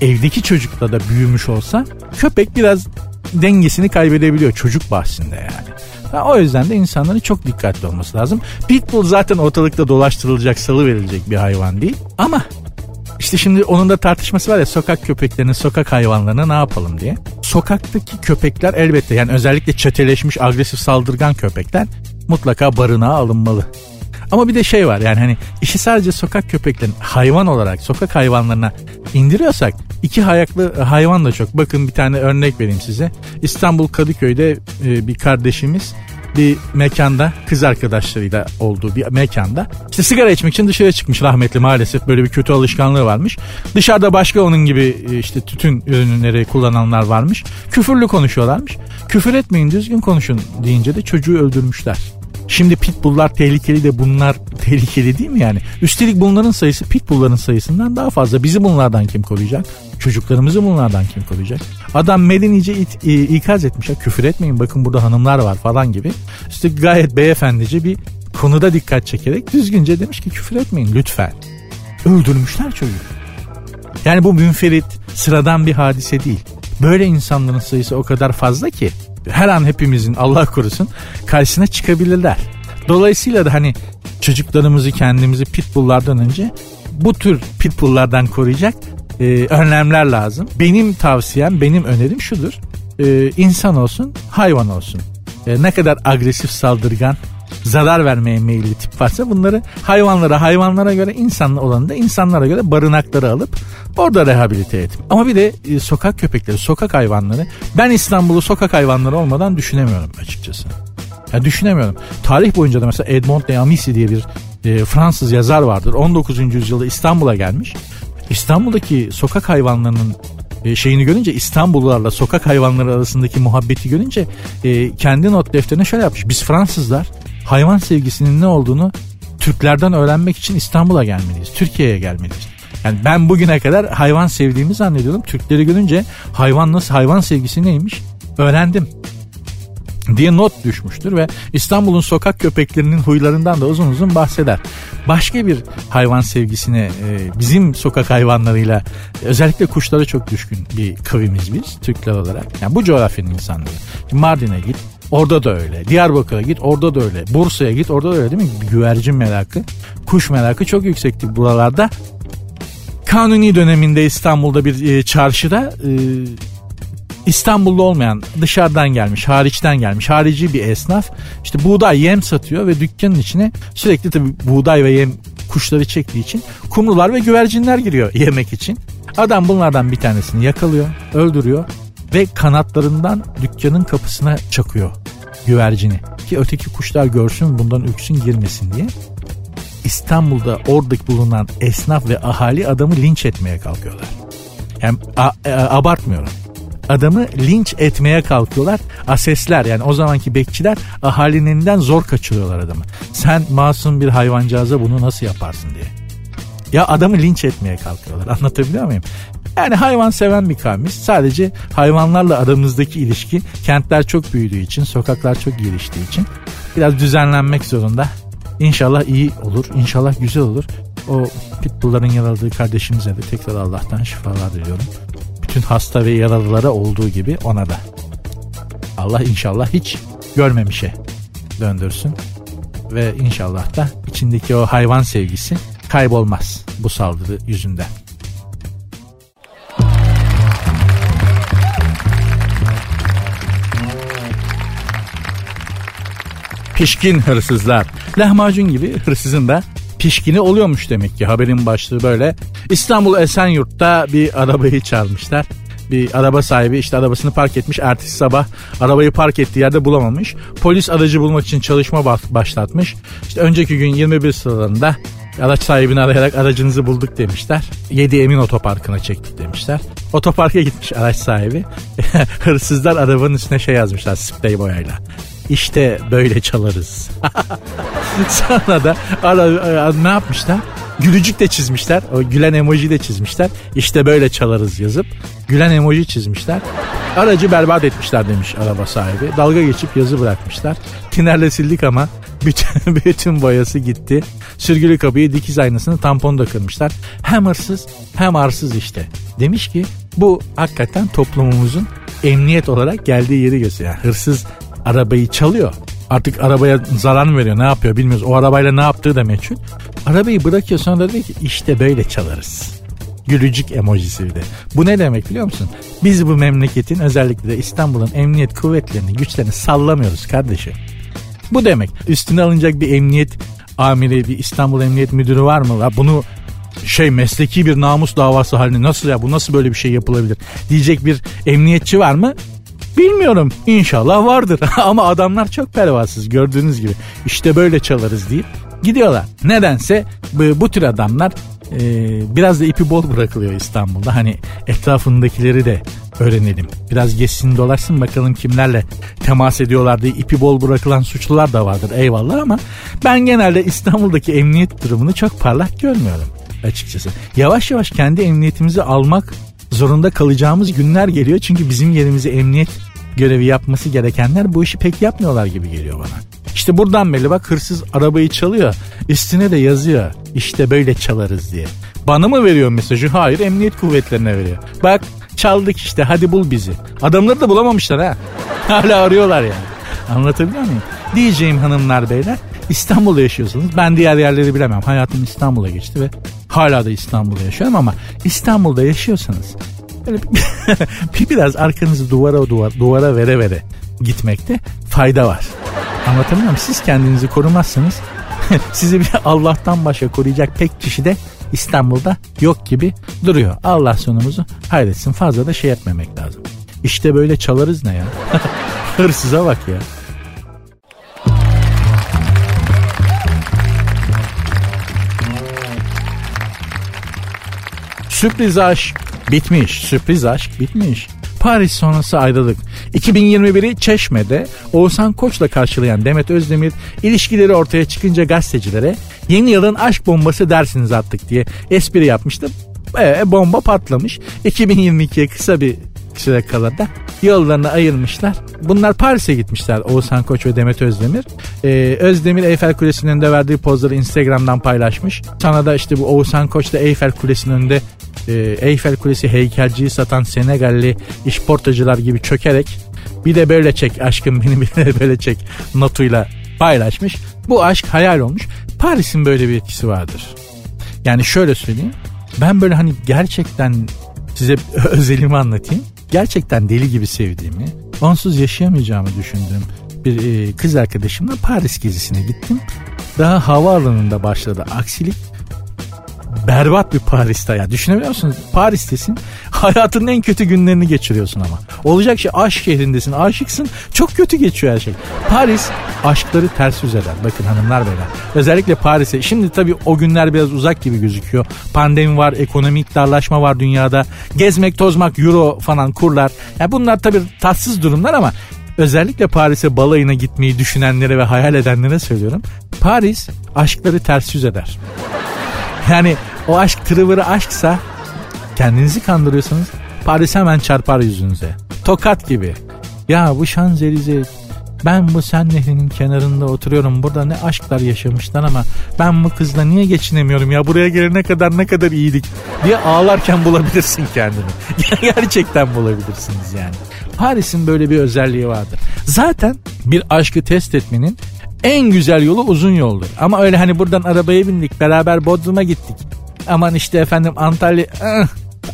evdeki çocukla da büyümüş olsa köpek biraz dengesini kaybedebiliyor çocuk bahsinde yani. O yüzden de insanların çok dikkatli olması lazım. Pitbull zaten ortalıkta dolaştırılacak, salıverilecek bir hayvan değil. Ama işte şimdi onun da tartışması var ya, sokak köpeklerine, sokak hayvanlarına ne yapalım diye. Sokaktaki köpekler elbette, yani özellikle çeteleşmiş, agresif, saldırgan köpekler mutlaka barınağa alınmalı. Ama bir de şey var yani, hani işi sadece sokak köpeklerin hayvan olarak sokak hayvanlarına indiriyorsak, 2 ayaklı hayvan da çok. Bakın bir tane örnek vereyim size. İstanbul Kadıköy'de bir kardeşimiz bir mekanda, kız arkadaşlarıyla olduğu bir mekanda işte sigara içmek için dışarı çıkmış rahmetli, maalesef böyle bir kötü alışkanlığı varmış. Dışarıda başka onun gibi işte tütün ürünleri kullananlar varmış. Küfürlü konuşuyorlarmış. Küfür etmeyin, düzgün konuşun deyince de çocuğu öldürmüşler. Şimdi pitbulllar tehlikeli de bunlar tehlikeli değil mi yani? Üstelik bunların sayısı pitbullların sayısından daha fazla. Bizi bunlardan kim koruyacak? Çocuklarımızı bunlardan kim koruyacak? Adam medenice ikaz etmiş. Küfür etmeyin, bakın burada hanımlar var falan gibi. İşte gayet beyefendice bir konuda dikkat çekerek düzgünce demiş ki küfür etmeyin lütfen. Öldürmüşler çocuğu. Yani bu münferit, sıradan bir hadise değil. Böyle insanların sayısı o kadar fazla ki her an hepimizin, Allah korusun, karşısına çıkabilirler. Dolayısıyla da hani çocuklarımızı, kendimizi pitbulllardan önce bu tür pitbulllardan koruyacak önlemler lazım. Benim tavsiyem, benim önerim şudur. İnsan olsun, hayvan olsun. Ne kadar agresif, saldırgan, zarar vermeye meyilli tip varsa bunları hayvanlara göre, insanla olanı da insanlara göre barınaklara alıp orada rehabilite edin. Ama bir de sokak köpekleri, sokak hayvanları. Ben İstanbul'u sokak hayvanları olmadan düşünemiyorum açıkçası. Ya düşünemiyorum. Tarih boyunca da mesela Edmond de Amici diye bir Fransız yazar vardır. 19. yüzyılda İstanbul'a gelmiş. İstanbul'daki sokak hayvanlarının şeyini görünce, İstanbullularla sokak hayvanları arasındaki muhabbeti görünce kendi not defterine şöyle yapmış. Biz Fransızlar hayvan sevgisinin ne olduğunu Türklerden öğrenmek için İstanbul'a gelmeliyiz. Türkiye'ye gelmeliyiz. Yani ben bugüne kadar hayvan sevdiğimi zannediyordum. Türkleri görünce hayvan sevgisi neymiş öğrendim diye not düşmüştür ve İstanbul'un sokak köpeklerinin huylarından da uzun uzun bahseder. Başka bir hayvan sevgisine bizim sokak hayvanlarıyla, özellikle kuşlara çok düşkün bir kavimiz biz Türkler olarak. Yani bu coğrafyanın insanları. Mardin'e git, orada da öyle. Diyarbakır'a git, orada da öyle. Bursa'ya git, orada da öyle, değil mi? Güvercin merakı, kuş merakı çok yüksekti buralarda. Kanuni döneminde İstanbul'da bir çarşıda İstanbullu olmayan, dışarıdan gelmiş, hariçten gelmiş, harici bir esnaf işte buğday, yem satıyor ve dükkanın içine sürekli tabii buğday ve yem kuşları çektiği için kumrular ve güvercinler giriyor yemek için. Adam bunlardan bir tanesini yakalıyor, öldürüyor ve kanatlarından dükkanın kapısına çakıyor güvercini ki öteki kuşlar görsün, bundan ürksün, girmesin diye. İstanbul'da oradaki bulunan esnaf ve ahali adamı linç etmeye kalkıyorlar. Yani abartmıyorum. Adamı linç etmeye kalkıyorlar. Asesler, yani o zamanki bekçiler, ahalinin zor kaçırıyorlar adamı. Sen masum bir hayvancağıza bunu nasıl yaparsın diye. Ya adamı linç etmeye kalkıyorlar. Anlatabiliyor muyum? Yani hayvan seven bir kavmiz. Sadece hayvanlarla aramızdaki ilişki, kentler çok büyüdüğü için, sokaklar çok geliştiği için biraz düzenlenmek zorunda. İnşallah iyi olur. İnşallah güzel olur. O pitbullların yaraladığı kardeşimize de tekrar Allah'tan şifalar diliyorum. Hasta ve yaralılara olduğu gibi ona da Allah inşallah hiç görmemişe döndürsün ve inşallah da içindeki o hayvan sevgisi kaybolmaz bu saldırı yüzünden. Pişkin hırsızlar. Lahmacun gibi hırsızın da pişkini oluyormuş demek ki. Haberin başlığı böyle. İstanbul Esenyurt'ta bir arabayı çalmışlar. Bir araba sahibi işte arabasını park etmiş. Ertesi sabah arabayı park ettiği yerde bulamamış. Polis aracı bulmak için çalışma başlatmış. İşte önceki gün 21 sıralarında araç sahibini arayarak aracınızı bulduk demişler. 7 Emin Otoparkı'na çektik demişler. Otoparka gitmiş araç sahibi. Hırsızlar arabanın üstüne şey yazmışlar sprey boyayla. İşte böyle çalarız. Sonra da ne yapmışlar? Gülücük de çizmişler. O gülen emoji de çizmişler. İşte böyle çalarız yazıp gülen emoji çizmişler. Aracı berbat etmişler demiş araba sahibi. Dalga geçip yazı bırakmışlar. Tinerle sildik ama bütün boyası gitti. Sürgülü kapıyı, dikiz aynasını, tamponu da kırmışlar. Hem hırsız hem arsız işte. Demiş ki bu hakikaten toplumumuzun emniyet olarak geldiği yeri gösteriyor. Yani hırsız arabayı çalıyor. Artık arabaya zarar mı veriyor, ne yapıyor bilmiyoruz. O arabayla ne yaptığı da meçhul. Arabayı bırakıyor, sonra da diyor ki işte böyle çalarız. Gülücük emojisi bir de. Bu ne demek biliyor musun? Biz bu memleketin, özellikle de İstanbul'un emniyet kuvvetlerini, güçlerini sallamıyoruz kardeşim. Bu demek. Üstüne alınacak bir emniyet amiri, bir İstanbul Emniyet Müdürü var mı? Ya bunu mesleki bir namus davası haline, nasıl ya bu nasıl böyle bir şey yapılabilir diyecek bir emniyetçi var mı? Bilmiyorum, inşallah vardır ama adamlar çok pervasız gördüğünüz gibi. İşte böyle çalarız deyip gidiyorlar. Nedense bu tür adamlar biraz da ipi bol bırakılıyor İstanbul'da. Hani etrafındakileri de öğrenelim. Biraz geçsin dolaşsın bakalım kimlerle temas ediyorlar diye ipi bol bırakılan suçlular da vardır eyvallah, ama ben genelde İstanbul'daki emniyet durumunu çok parlak görmüyorum açıkçası. Yavaş yavaş kendi emniyetimizi almak zorunda kalacağımız günler geliyor. Çünkü bizim yerimize emniyet görevi yapması gerekenler bu işi pek yapmıyorlar gibi geliyor bana. İşte buradan belli, bak hırsız arabayı çalıyor. Üstüne de yazıyor İşte böyle çalarız diye. Bana mı veriyor mesajı? Hayır, emniyet kuvvetlerine veriyor. Bak çaldık işte, hadi bul bizi. Adamları da bulamamışlar ha. Hala arıyorlar yani. Anlatabiliyor muyum? Diyeceğim hanımlar beyler, İstanbul'da yaşıyorsunuz. Ben diğer yerleri bilemem. Hayatım İstanbul'a geçti ve hala da İstanbul'da yaşıyorum ama İstanbul'da yaşıyorsanız böyle biraz arkanızı duvara vere gitmekte fayda var. Anlatabiliyor muyum? Siz kendinizi korumazsanız sizi bir Allah'tan başka koruyacak pek kişi de İstanbul'da yok gibi duruyor. Allah sonumuzu hayretsin. Fazla da şey etmemek lazım. İşte böyle çalarız ne ya? Hırsıza bak ya. Sürpriz aşk bitmiş. Paris sonrası ayrılık. 2021'i Çeşme'de Oğuzhan Koç'la karşılayan Demet Özdemir, ilişkileri ortaya çıkınca gazetecilere yeni yılın aşk bombası dersiniz attık diye espri yapmıştım. Bomba patlamış. 2022'ye kısa bir süre kala da yollarını ayırmışlar. Bunlar Paris'e gitmişler, Oğuzhan Koç ve Demet Özdemir. Özdemir Eyfel Kulesi'nin önünde verdiği pozları Instagram'dan paylaşmış. Sana da işte bu Oğuzhan Koç da Eyfel Kulesi'nin önünde Eyfel Kulesi heykelciyi satan Senegalli işportacılar gibi çökerek "bir de böyle çek aşkım benim, bir de böyle çek" notuyla paylaşmış. Bu aşk hayal olmuş. Paris'in böyle bir etkisi vardır. Yani şöyle söyleyeyim. Ben böyle hani gerçekten size özelimi anlatayım. Gerçekten deli gibi sevdiğimi, onsuz yaşayamayacağımı düşündüğüm bir kız arkadaşımla Paris gezisine gittim. Daha havaalanında başladı aksilik. Berbat bir Paris'te ya. Düşünebiliyor musunuz? Paris'tesin. Hayatının en kötü günlerini geçiriyorsun ama. Olacak şey, aşk şehrindesin. Aşıksın. Çok kötü geçiyor her şey. Paris aşkları ters yüz eder. Bakın hanımlar beyler. Özellikle Paris'e. Şimdi tabii o günler biraz uzak gibi gözüküyor. Pandemi var. Ekonomik darlaşma var dünyada. Gezmek, tozmak, euro falan, kurlar. Yani bunlar tabii tatsız durumlar ama özellikle Paris'e balayına gitmeyi düşünenlere ve hayal edenlere söylüyorum. Paris aşkları ters yüz eder. Yani o aşk tırıvırı aşksa, kendinizi kandırıyorsanız Paris hemen çarpar yüzünüze. Tokat gibi. Ya bu Şanzelize, ben bu Sen Nehri'nin kenarında oturuyorum, burada ne aşklar yaşamışlar ama ben bu kızla niye geçinemiyorum ya, buraya gelene kadar ne kadar iyiydik diye ağlarken bulabilirsin kendini. Gerçekten bulabilirsiniz yani. Paris'in böyle bir özelliği vardır. Zaten bir aşkı test etmenin en güzel yolu uzun yoldur. Ama öyle hani buradan arabaya bindik, beraber Bodrum'a gittik, aman işte efendim Antalya,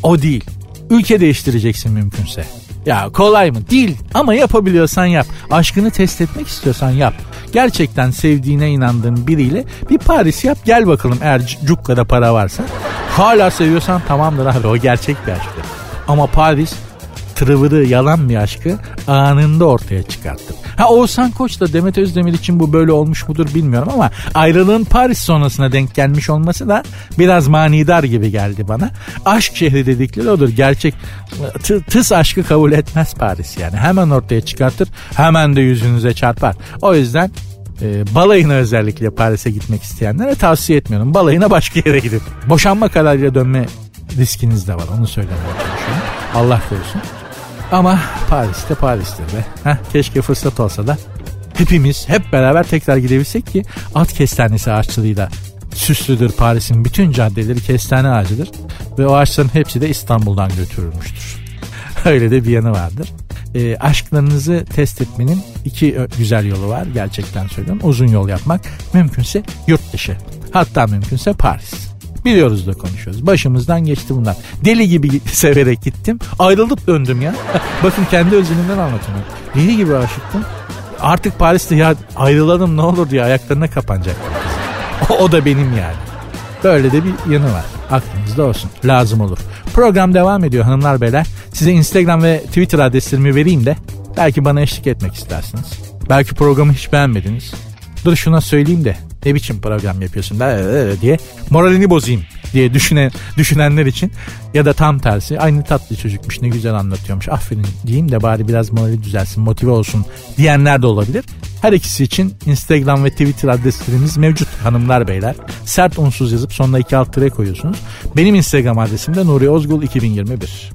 o değil. Ülke değiştireceksin mümkünse. Ya kolay mı? Değil. Ama yapabiliyorsan yap. Aşkını test etmek istiyorsan yap. Gerçekten sevdiğine inandığın biriyle bir Paris yap. Gel bakalım, eğer cukkada para varsa. Hala seviyorsan tamamdır abi. O gerçek bir aşktır. Ama Paris tırıvırı, yalan bir aşkı anında ortaya çıkarttı. Oğuzhan Koç'la Demet Özdemir için bu böyle olmuş mudur bilmiyorum ama ayrılığın Paris sonrasına denk gelmiş olması da biraz manidar gibi geldi bana. Aşk şehri dedikleri odur. Gerçek tıs aşkı kabul etmez Paris yani. Hemen ortaya çıkartır, hemen de yüzünüze çarpar. O yüzden balayına, özellikle Paris'e gitmek isteyenlere tavsiye etmiyorum. Balayına başka yere gidip boşanma kararıyla dönme riskiniz de var. Onu söylemeye çalışıyorum. Allah korusun. Ama Paris'te Paris'te be. Keşke fırsat olsa da hepimiz hep beraber tekrar gidebilsek ki at kestanesi ağaçlığıyla süslüdür Paris'in bütün caddeleri, kestane ağacıdır. Ve o ağaçların hepsi de İstanbul'dan götürülmüştür. Öyle de bir yanı vardır. Aşklarınızı test etmenin iki güzel yolu var. Gerçekten söylüyorum. Uzun yol yapmak, mümkünse yurt dışı. Hatta mümkünse Paris. Biliyoruz da konuşuyoruz. Başımızdan geçti bunlar. Deli gibi severek gittim. Ayrılıp döndüm ya. Bakın kendi özelimden anlatıyorum. Deli gibi aşıktım. Artık Paris'te ya ayrılalım ne olur diye ayaklarına kapanacak. O da benim yani. Böyle de bir yanı var. Aklınızda olsun. Lazım olur. Program devam ediyor hanımlar beyler. Size Instagram ve Twitter adreslerimi vereyim de belki bana eşlik etmek istersiniz. Belki programı hiç beğenmediniz. Dur şuna söyleyeyim de ne biçim program yapıyorsun diye moralini bozayım diye düşünenler için, ya da tam tersi aynı tatlı çocukmuş ne güzel anlatıyormuş aferin diyeyim de bari biraz morali düzelsin, motive olsun diyenler de olabilir. Her ikisi için Instagram ve Twitter adreslerimiz mevcut hanımlar beyler. Sert unsuz yazıp sonuna 2 alt tire koyuyorsunuz. Benim Instagram adresim de Nuri Ozgul 2021.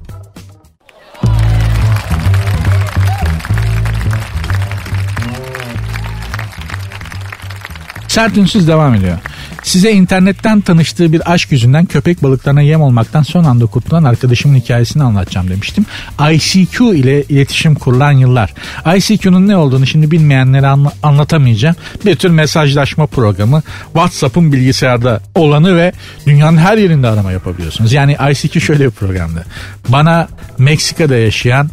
Sert ünsüz devam ediyor. Size internetten tanıştığı bir aşk yüzünden köpek balıklarına yem olmaktan son anda kurtulan arkadaşımın hikayesini anlatacağım demiştim. ICQ ile iletişim kurulan yıllar. ICQ'nun ne olduğunu şimdi bilmeyenlere anlatamayacağım. Bir tür mesajlaşma programı. WhatsApp'ın bilgisayarda olanı ve dünyanın her yerinde arama yapabiliyorsunuz. Yani ICQ şöyle bir programdı. Bana Meksika'da yaşayan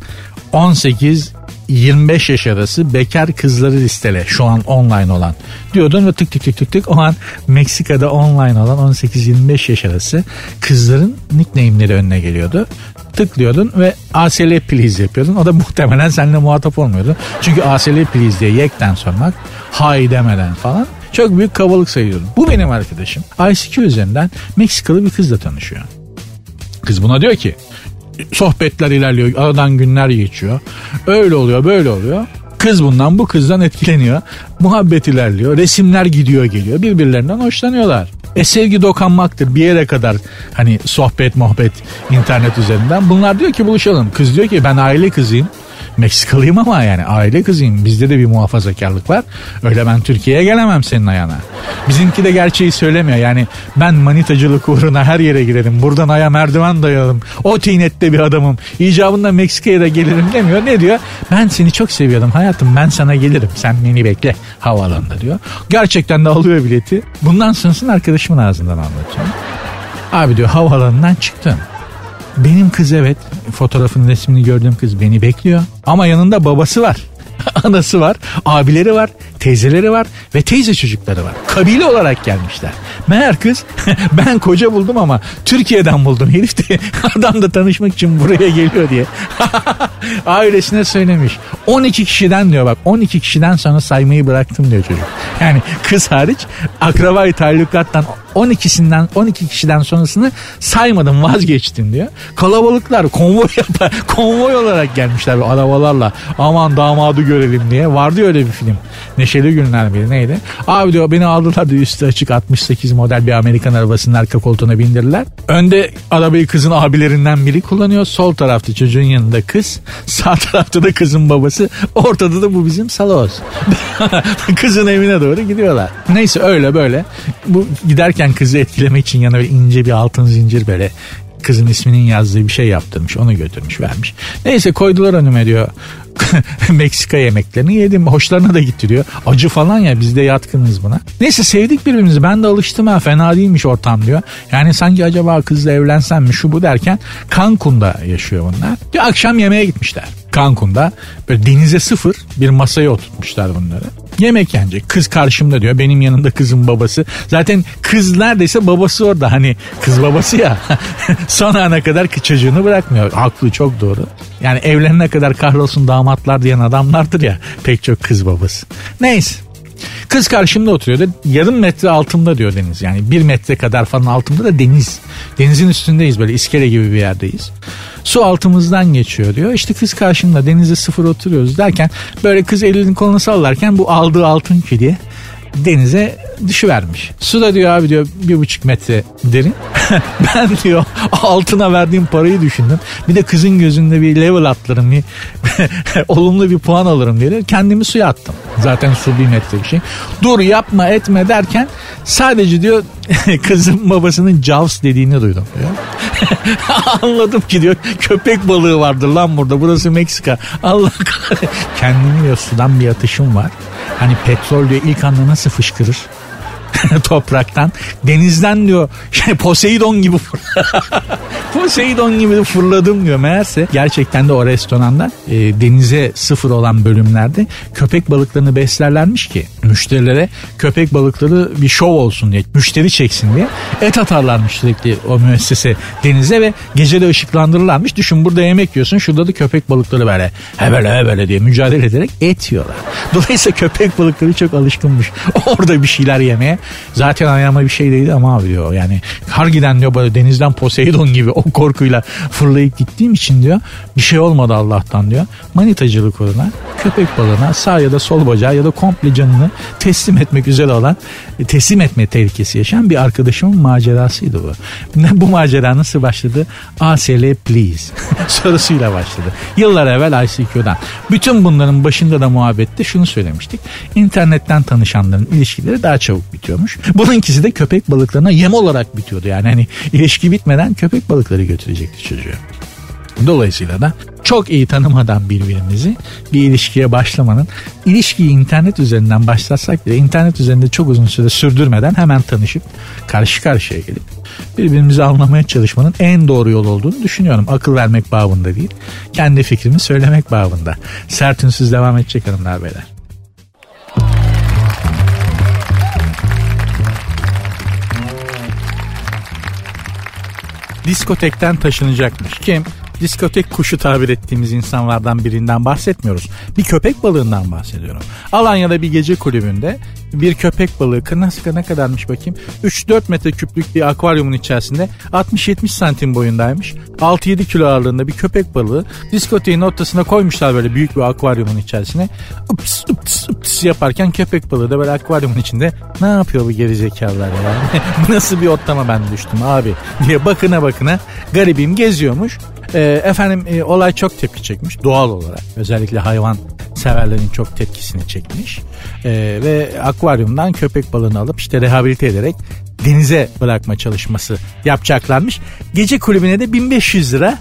18-25 yaş arası bekar kızları listele, şu an online olan diyordun ve tık tık tık tık tık, o an Meksika'da online olan 18-25 yaş arası kızların nickname'leri önüne geliyordu. Tıklıyordun ve ASL please yapıyordun. O da muhtemelen seninle muhatap olmuyordu. Çünkü ASL please diye yekten sormak, hay demeden falan çok büyük kabalık sayıyordun. Bu benim arkadaşım ICQ üzerinden Meksikalı bir kızla tanışıyor. Kız buna diyor ki, sohbetler ilerliyor, aradan günler geçiyor, öyle oluyor böyle oluyor, kız bundan, bu kızdan etkileniyor, muhabbet ilerliyor, resimler gidiyor geliyor, birbirlerinden hoşlanıyorlar. Sevgi dokanmaktır bir yere kadar, hani sohbet muhabbet internet üzerinden. Bunlar diyor ki buluşalım. Kız diyor ki ben aile kızıyım, Meksikalıyım ama yani aile kızıyım, bizde de bir muhafazakarlık var, öyle ben Türkiye'ye gelemem senin ayağına. Bizimki de gerçeği söylemiyor yani, ben manitacılık uğruna her yere girelim, buradan aya merdiven dayalım, o tinette bir adamım, icabında Meksika'ya da gelirim demiyor. Ne diyor? Ben seni çok seviyordum hayatım, ben sana gelirim, sen beni bekle havaalanında diyor. Gerçekten de alıyor bileti. Bundan sonrasını arkadaşımın ağzından anlatacağım. Abi diyor, havaalanından çıktım, benim kız, evet fotoğrafını resmini gördüğüm kız beni bekliyor ama yanında babası var, anası var, abileri var, teyzeleri var ve teyze çocukları var. Kabile olarak gelmişler. Meğer kız ben koca buldum ama Türkiye'den buldum, herif de adam da tanışmak için buraya geliyor diye ailesine söylemiş. 12 kişiden diyor, bak 12 kişiden sonra saymayı bıraktım diyor çocuk. Yani kız hariç akrabayı talukattan 12 kişiden sonrasını saymadım, vazgeçtim diyor. Kalabalıklar konvoy olarak gelmişler arabalarla, aman damadı görelim diye. Vardı öyle bir film, Neşeli Günler biri neydi? Abi diyor beni aldılar diyor, üstü açık 68 model bir Amerikan arabasının arka koltuğuna bindirdiler. Önde arabayı kızın abilerinden biri kullanıyor. Sol tarafta çocuğun yanında kız, sağ tarafta da kızın babası, ortada da bu bizim Salos. Kızın evine doğru gidiyorlar. Neyse öyle böyle. Bu giderken kızı etkilemek için yana böyle ince bir altın zincir, böyle kızın isminin yazdığı bir şey yaptırmış, onu götürmüş vermiş. Neyse koydular önüme diyor Meksika yemeklerini yedim, hoşlarına da gitti diyor, acı falan ya, biz de yatkınız buna. Neyse sevdik birbirimizi, ben de alıştım ha, fena değilmiş ortam diyor. Yani sanki acaba kızla evlensem mi şu bu derken, Cancun'da yaşıyor bunlar diyor, akşam yemeğe gitmişler. Cancun'da böyle denize sıfır bir masaya oturtmuşlar bunları. Yemek yenecek. Kız karşımda diyor. Benim yanında kızın babası. Zaten kız neredeyse babası orada. Hani kız babası ya. Son ana kadar çocuğunu bırakmıyor. Haklı, çok doğru. Yani evlenene kadar kahrolsun damatlar diyen adamlardır ya pek çok kız babası. Neyse. Kız karşımda oturuyordu. Yarım metre altımda diyor deniz. Yani bir metre kadar falan altımda da deniz. Denizin üstündeyiz, böyle iskele gibi bir yerdeyiz. Su altımızdan geçiyor diyor. İşte kız karşımda, denize sıfır oturuyoruz derken, böyle kız elini kolunu sallarken bu aldığı altın küle denize düşüvermiş. Su da diyor abi diyor 1,5 metre derin. Ben diyor altına verdiğim parayı düşündüm. Bir de kızın gözünde bir level atlarım, bir olumlu bir puan alırım diye kendimi suya attım. Zaten su 1 metre bir şey. Dur yapma etme derken sadece diyor kızın babasının Jaws dediğini duydum diyor. Anladım ki diyor köpek balığı vardır lan burada, burası Meksika. Allah kahretsin. Kendimi diyor sudan bir atışım var. Hani petrol diyor ilk anda nasıl fışkırır? Topraktan, denizden diyor Poseidon gibi Poseidon gibi fırladım diyor. Meğerse gerçekten de o restoranda denize sıfır olan bölümlerde köpek balıklarını beslerlermiş ki müşterilere köpek balıkları bir şov olsun diye, müşteri çeksin diye et atarlarmış sürekli o müessese denize ve gece de ışıklandırırlarmış. Düşün, burada yemek yiyorsun, şurada da köpek balıkları böyle hebele hebele diye mücadele ederek et yiyorlar. Dolayısıyla köpek balıkları çok alışkınmış orada bir şeyler yemeye. Zaten ayağıma bir şey değdi ama abi diyor yani harbiden diyor böyle denizden Poseidon gibi o çok korkuyla fırlayıp gittiğim için diyor bir şey olmadı Allah'tan diyor. Manitacılık uğruna köpek balığına sağ ya da sol bacağı ya da komple canını teslim etmek üzere olan teslim etme tehlikesi yaşayan bir arkadaşımın macerasıydı bu. Bu macera nasıl başladı? ASL please sorusuyla başladı. Yıllar evvel ICQ'dan. Bütün bunların başında da muhabbette şunu söylemiştik. İnternetten tanışanların ilişkileri daha çabuk bitiyormuş. Bununkisi de köpek balıklarına yem olarak bitiyordu. Yani hani ilişki bitmeden köpek balıkları götürecekti çocuğu. Dolayısıyla da çok iyi tanımadan birbirimizi bir ilişkiye başlamanın, ilişkiyi internet üzerinden başlatsak bile internet üzerinde çok uzun süre sürdürmeden hemen tanışıp karşı karşıya gelip birbirimizi anlamaya çalışmanın en doğru yol olduğunu düşünüyorum. Akıl vermek babında değil, kendi fikrimi söylemek babında. Sert ünsüz devam edecek hanımlar beyler. Diskotekten taşınacakmış. Kim? Diskotek kuşu tabir ettiğimiz insanlardan birinden bahsetmiyoruz. Bir köpek balığından bahsediyorum. Alanya'da bir gece kulübünde bir köpek balığı kırnaska ne kadarmış bakayım? 3-4 metre küplük bir akvaryumun içerisinde 60-70 santim boyundaymış. 6-7 kilo ağırlığında bir köpek balığı diskoteğin ortasına koymuşlar böyle büyük bir akvaryumun içerisine. Ups ups ups yaparken köpek balığı da böyle akvaryumun içinde ne yapıyor bu gerizekalılar ya? Bu nasıl bir ortama ben düştüm abi diye bakına bakına garibim geziyormuş. Olay çok tepki çekmiş doğal olarak. Özellikle hayvan severlerin çok tepkisini çekmiş. Ve akvaryumdan köpek balığını alıp işte rehabilite ederek denize bırakma çalışması yapacaklarmış. Gece kulübüne de 1500 lira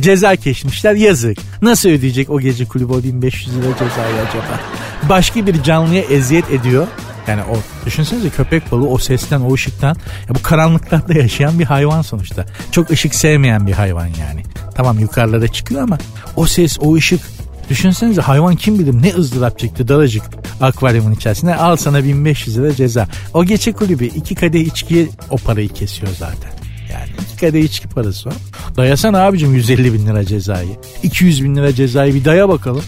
ceza kesmişler. Yazık. Nasıl ödeyecek o gece kulübü o 1500 lira cezayı acaba? Başka bir canlıya eziyet ediyor. Yani o düşünsenize köpek balığı o sesten o ışıktan ya bu karanlıklarda yaşayan bir hayvan sonuçta. Çok ışık sevmeyen bir hayvan yani. Tamam yukarılara çıkıyor ama o ses o ışık düşünsenize hayvan kim bilir ne ızdırap çekti daracık akvaryumun içerisinde al sana 1500 lira ceza. O gece kulübü 2 kadeh içkiye o parayı kesiyor zaten. Yani 2 kadeh içki parası o. Dayasana abicim 150 bin lira cezayı. 200 bin lira cezayı bir daya bakalım.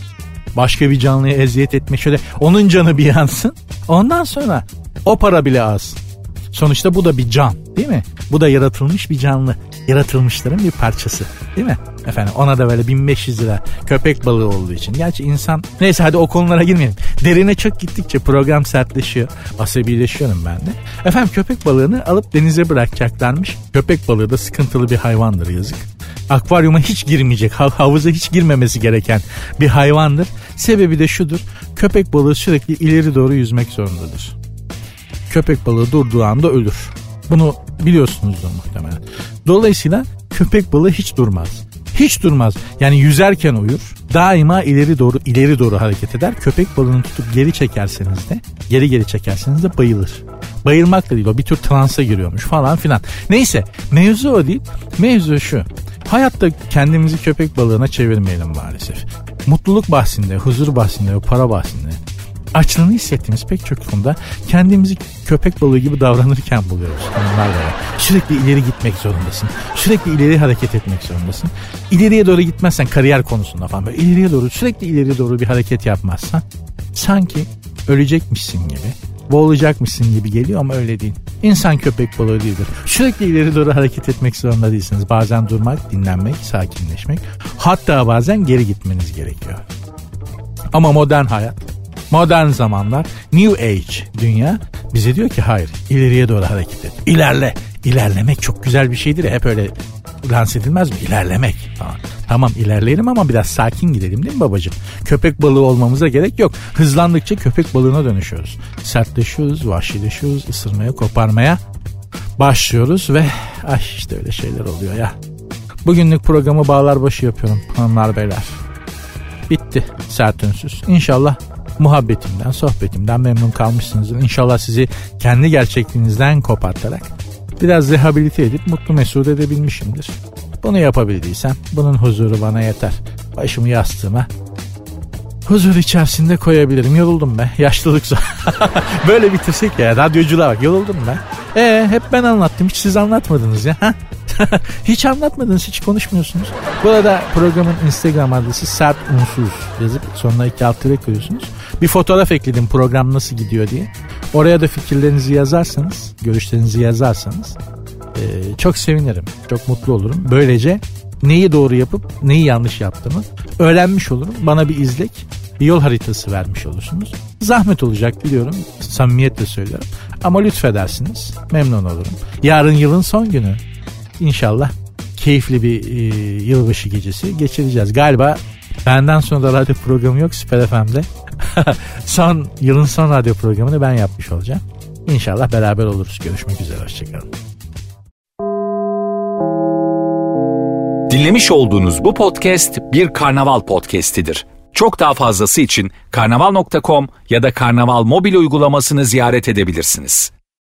Başka bir canlıya eziyet etme şöyle onun canı bir yansın. Ondan sonra o para bile az. Sonuçta bu da bir can değil mi? Bu da yaratılmış bir canlı. Yaratılmışların bir parçası değil mi? Efendim ona da böyle 1500 lira köpek balığı olduğu için. Gerçi insan neyse hadi o konulara girmeyelim. Derine çok gittikçe program sertleşiyor. Asabileşiyorum ben de. Efendim köpek balığını alıp denize bırakacaklarmış. Köpek balığı da sıkıntılı bir hayvandır yazık. Akvaryuma hiç girmeyecek, havuza hiç girmemesi gereken bir hayvandır. Sebebi de şudur, köpek balığı sürekli ileri doğru yüzmek zorundadır. Köpek balığı durduğu anda ölür. Bunu biliyorsunuzdur muhtemelen. Dolayısıyla köpek balığı hiç durmaz. Hiç durmaz. Yani yüzerken uyur. Daima ileri doğru hareket eder. Köpek balığını tutup geri çekerseniz de bayılır. Bayılmak da değil o bir tür transa giriyormuş falan filan. Neyse mevzu o değil. Mevzu şu. Hayatta kendimizi köpek balığına çevirmeyelim maalesef. Mutluluk bahsinde, huzur bahsinde ve para bahsinde açlığını hissettiğimiz pek çok konuda kendimizi köpek balığı gibi davranırken buluyoruz. Sürekli ileri gitmek zorundasın. Sürekli ileri hareket etmek zorundasın. İleriye doğru gitmezsen kariyer konusunda falan böyle sürekli ileriye doğru bir hareket yapmazsan sanki ölecekmişsin gibi, boğulacakmışsın gibi geliyor ama öyle değil. İnsan köpek balığı değildir. Sürekli ileri doğru hareket etmek zorunda değilsiniz. Bazen durmak, dinlenmek, sakinleşmek, hatta bazen geri gitmeniz gerekiyor. Ama modern hayat, modern zamanlar, New Age dünya bize diyor ki hayır, ileriye doğru hareket et. İlerle. İlerlemek çok güzel bir şeydir ya, hep öyle lanse edilmez mi? İlerlemek falan. Tamam ilerleyelim ama biraz sakin gidelim değil mi babacığım? Köpek balığı olmamıza gerek yok. Hızlandıkça köpek balığına dönüşüyoruz. Sertleşiyoruz, vahşileşiyoruz, ısırmaya, koparmaya başlıyoruz ve işte öyle şeyler oluyor ya. Bugünlük programı bağlar başı yapıyorum hanımlar beyler. Bitti sert ünsüz. İnşallah muhabbetimden, sohbetimden memnun kalmışsınızdır. İnşallah sizi kendi gerçekliğinizden kopartarak biraz rehabilite edip mutlu mesut edebilmişimdir. Bunu yapabildiysem bunun huzuru bana yeter. Başımı yastığıma huzur içerisinde koyabilirim. Yoruldum be. Yaşlılık zor. Böyle bitirsek ya. Radyoculuğa bak. Yoruldum ben. Hep ben anlattım. Hiç siz anlatmadınız ya. Hiç anlatmadınız. Hiç konuşmuyorsunuz. Bu arada programın Instagram adresi sert unsuz yazıp sonuna 2 koyuyorsunuz. Bir fotoğraf ekledim program nasıl gidiyor diye. Oraya da fikirlerinizi yazarsanız, görüşlerinizi yazarsanız çok sevinirim. Çok mutlu olurum. Böylece neyi doğru yapıp neyi yanlış yaptığımı öğrenmiş olurum. Bana bir izlek, bir yol haritası vermiş olursunuz. Zahmet olacak biliyorum. Samimiyetle söylüyorum. Ama lütfedersiniz. Memnun olurum. Yarın yılın son günü. İnşallah keyifli bir yılbaşı gecesi geçireceğiz. Galiba benden sonra da radyo programı yok Süper FM'de. Yılın son radyo programını ben yapmış olacağım. İnşallah beraber oluruz. Görüşmek üzere. Hoşçakalın. Dinlemiş olduğunuz bu podcast bir Karnaval podcastidir. Çok daha fazlası için karnaval.com ya da Karnaval mobil uygulamasını ziyaret edebilirsiniz.